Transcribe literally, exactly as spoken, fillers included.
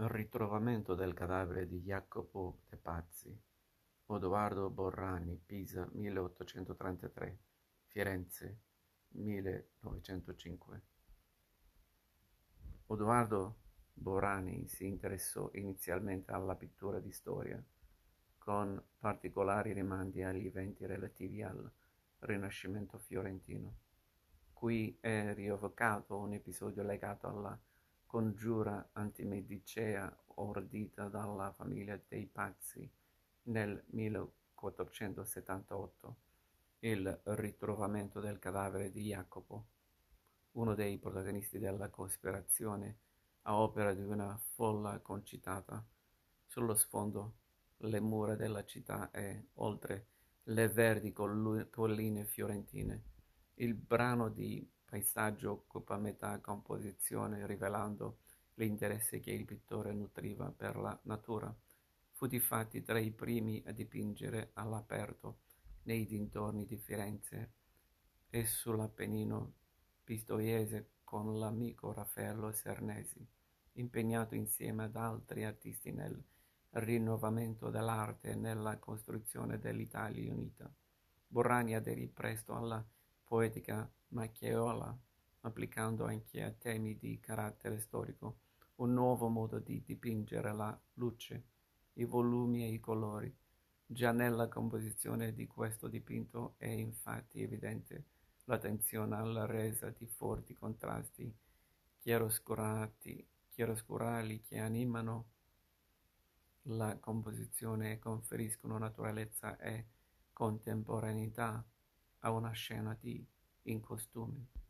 il ritrovamento del cadavere di Jacopo de Pazzi, Odoardo Borrani, Pisa milleottocentotrentatré, Firenze millenovecentocinque. Odoardo Borrani si interessò inizialmente alla pittura di storia, con particolari rimandi agli eventi relativi al Rinascimento fiorentino. Qui è rievocato un episodio legato alla congiura antimedicea ordita dalla famiglia dei Pazzi nel millequattrocentosettantotto, il ritrovamento del cadavere di Jacopo, uno dei protagonisti della cospirazione a opera di una folla concitata. Sullo sfondo le mura della città e, oltre, le verdi colline fiorentine. Il brano di paesaggio occupa metà composizione, rivelando l'interesse che il pittore nutriva per la natura. Fu difatti tra i primi a dipingere all'aperto nei dintorni di Firenze e sull'Appennino pistoiese con l'amico Raffaello Sernesi, impegnato insieme ad altri artisti nel rinnovamento dell'arte e nella costruzione dell'Italia unita. Borrani aderì presto alla poetica macchiaiola, applicando anche a temi di carattere storico un nuovo modo di dipingere la luce, i volumi e i colori. Già nella composizione di questo dipinto è infatti evidente l'attenzione alla resa di forti contrasti chiaroscurati, chiaroscurali che animano la composizione e conferiscono naturalezza e contemporaneità a una scena di incostume.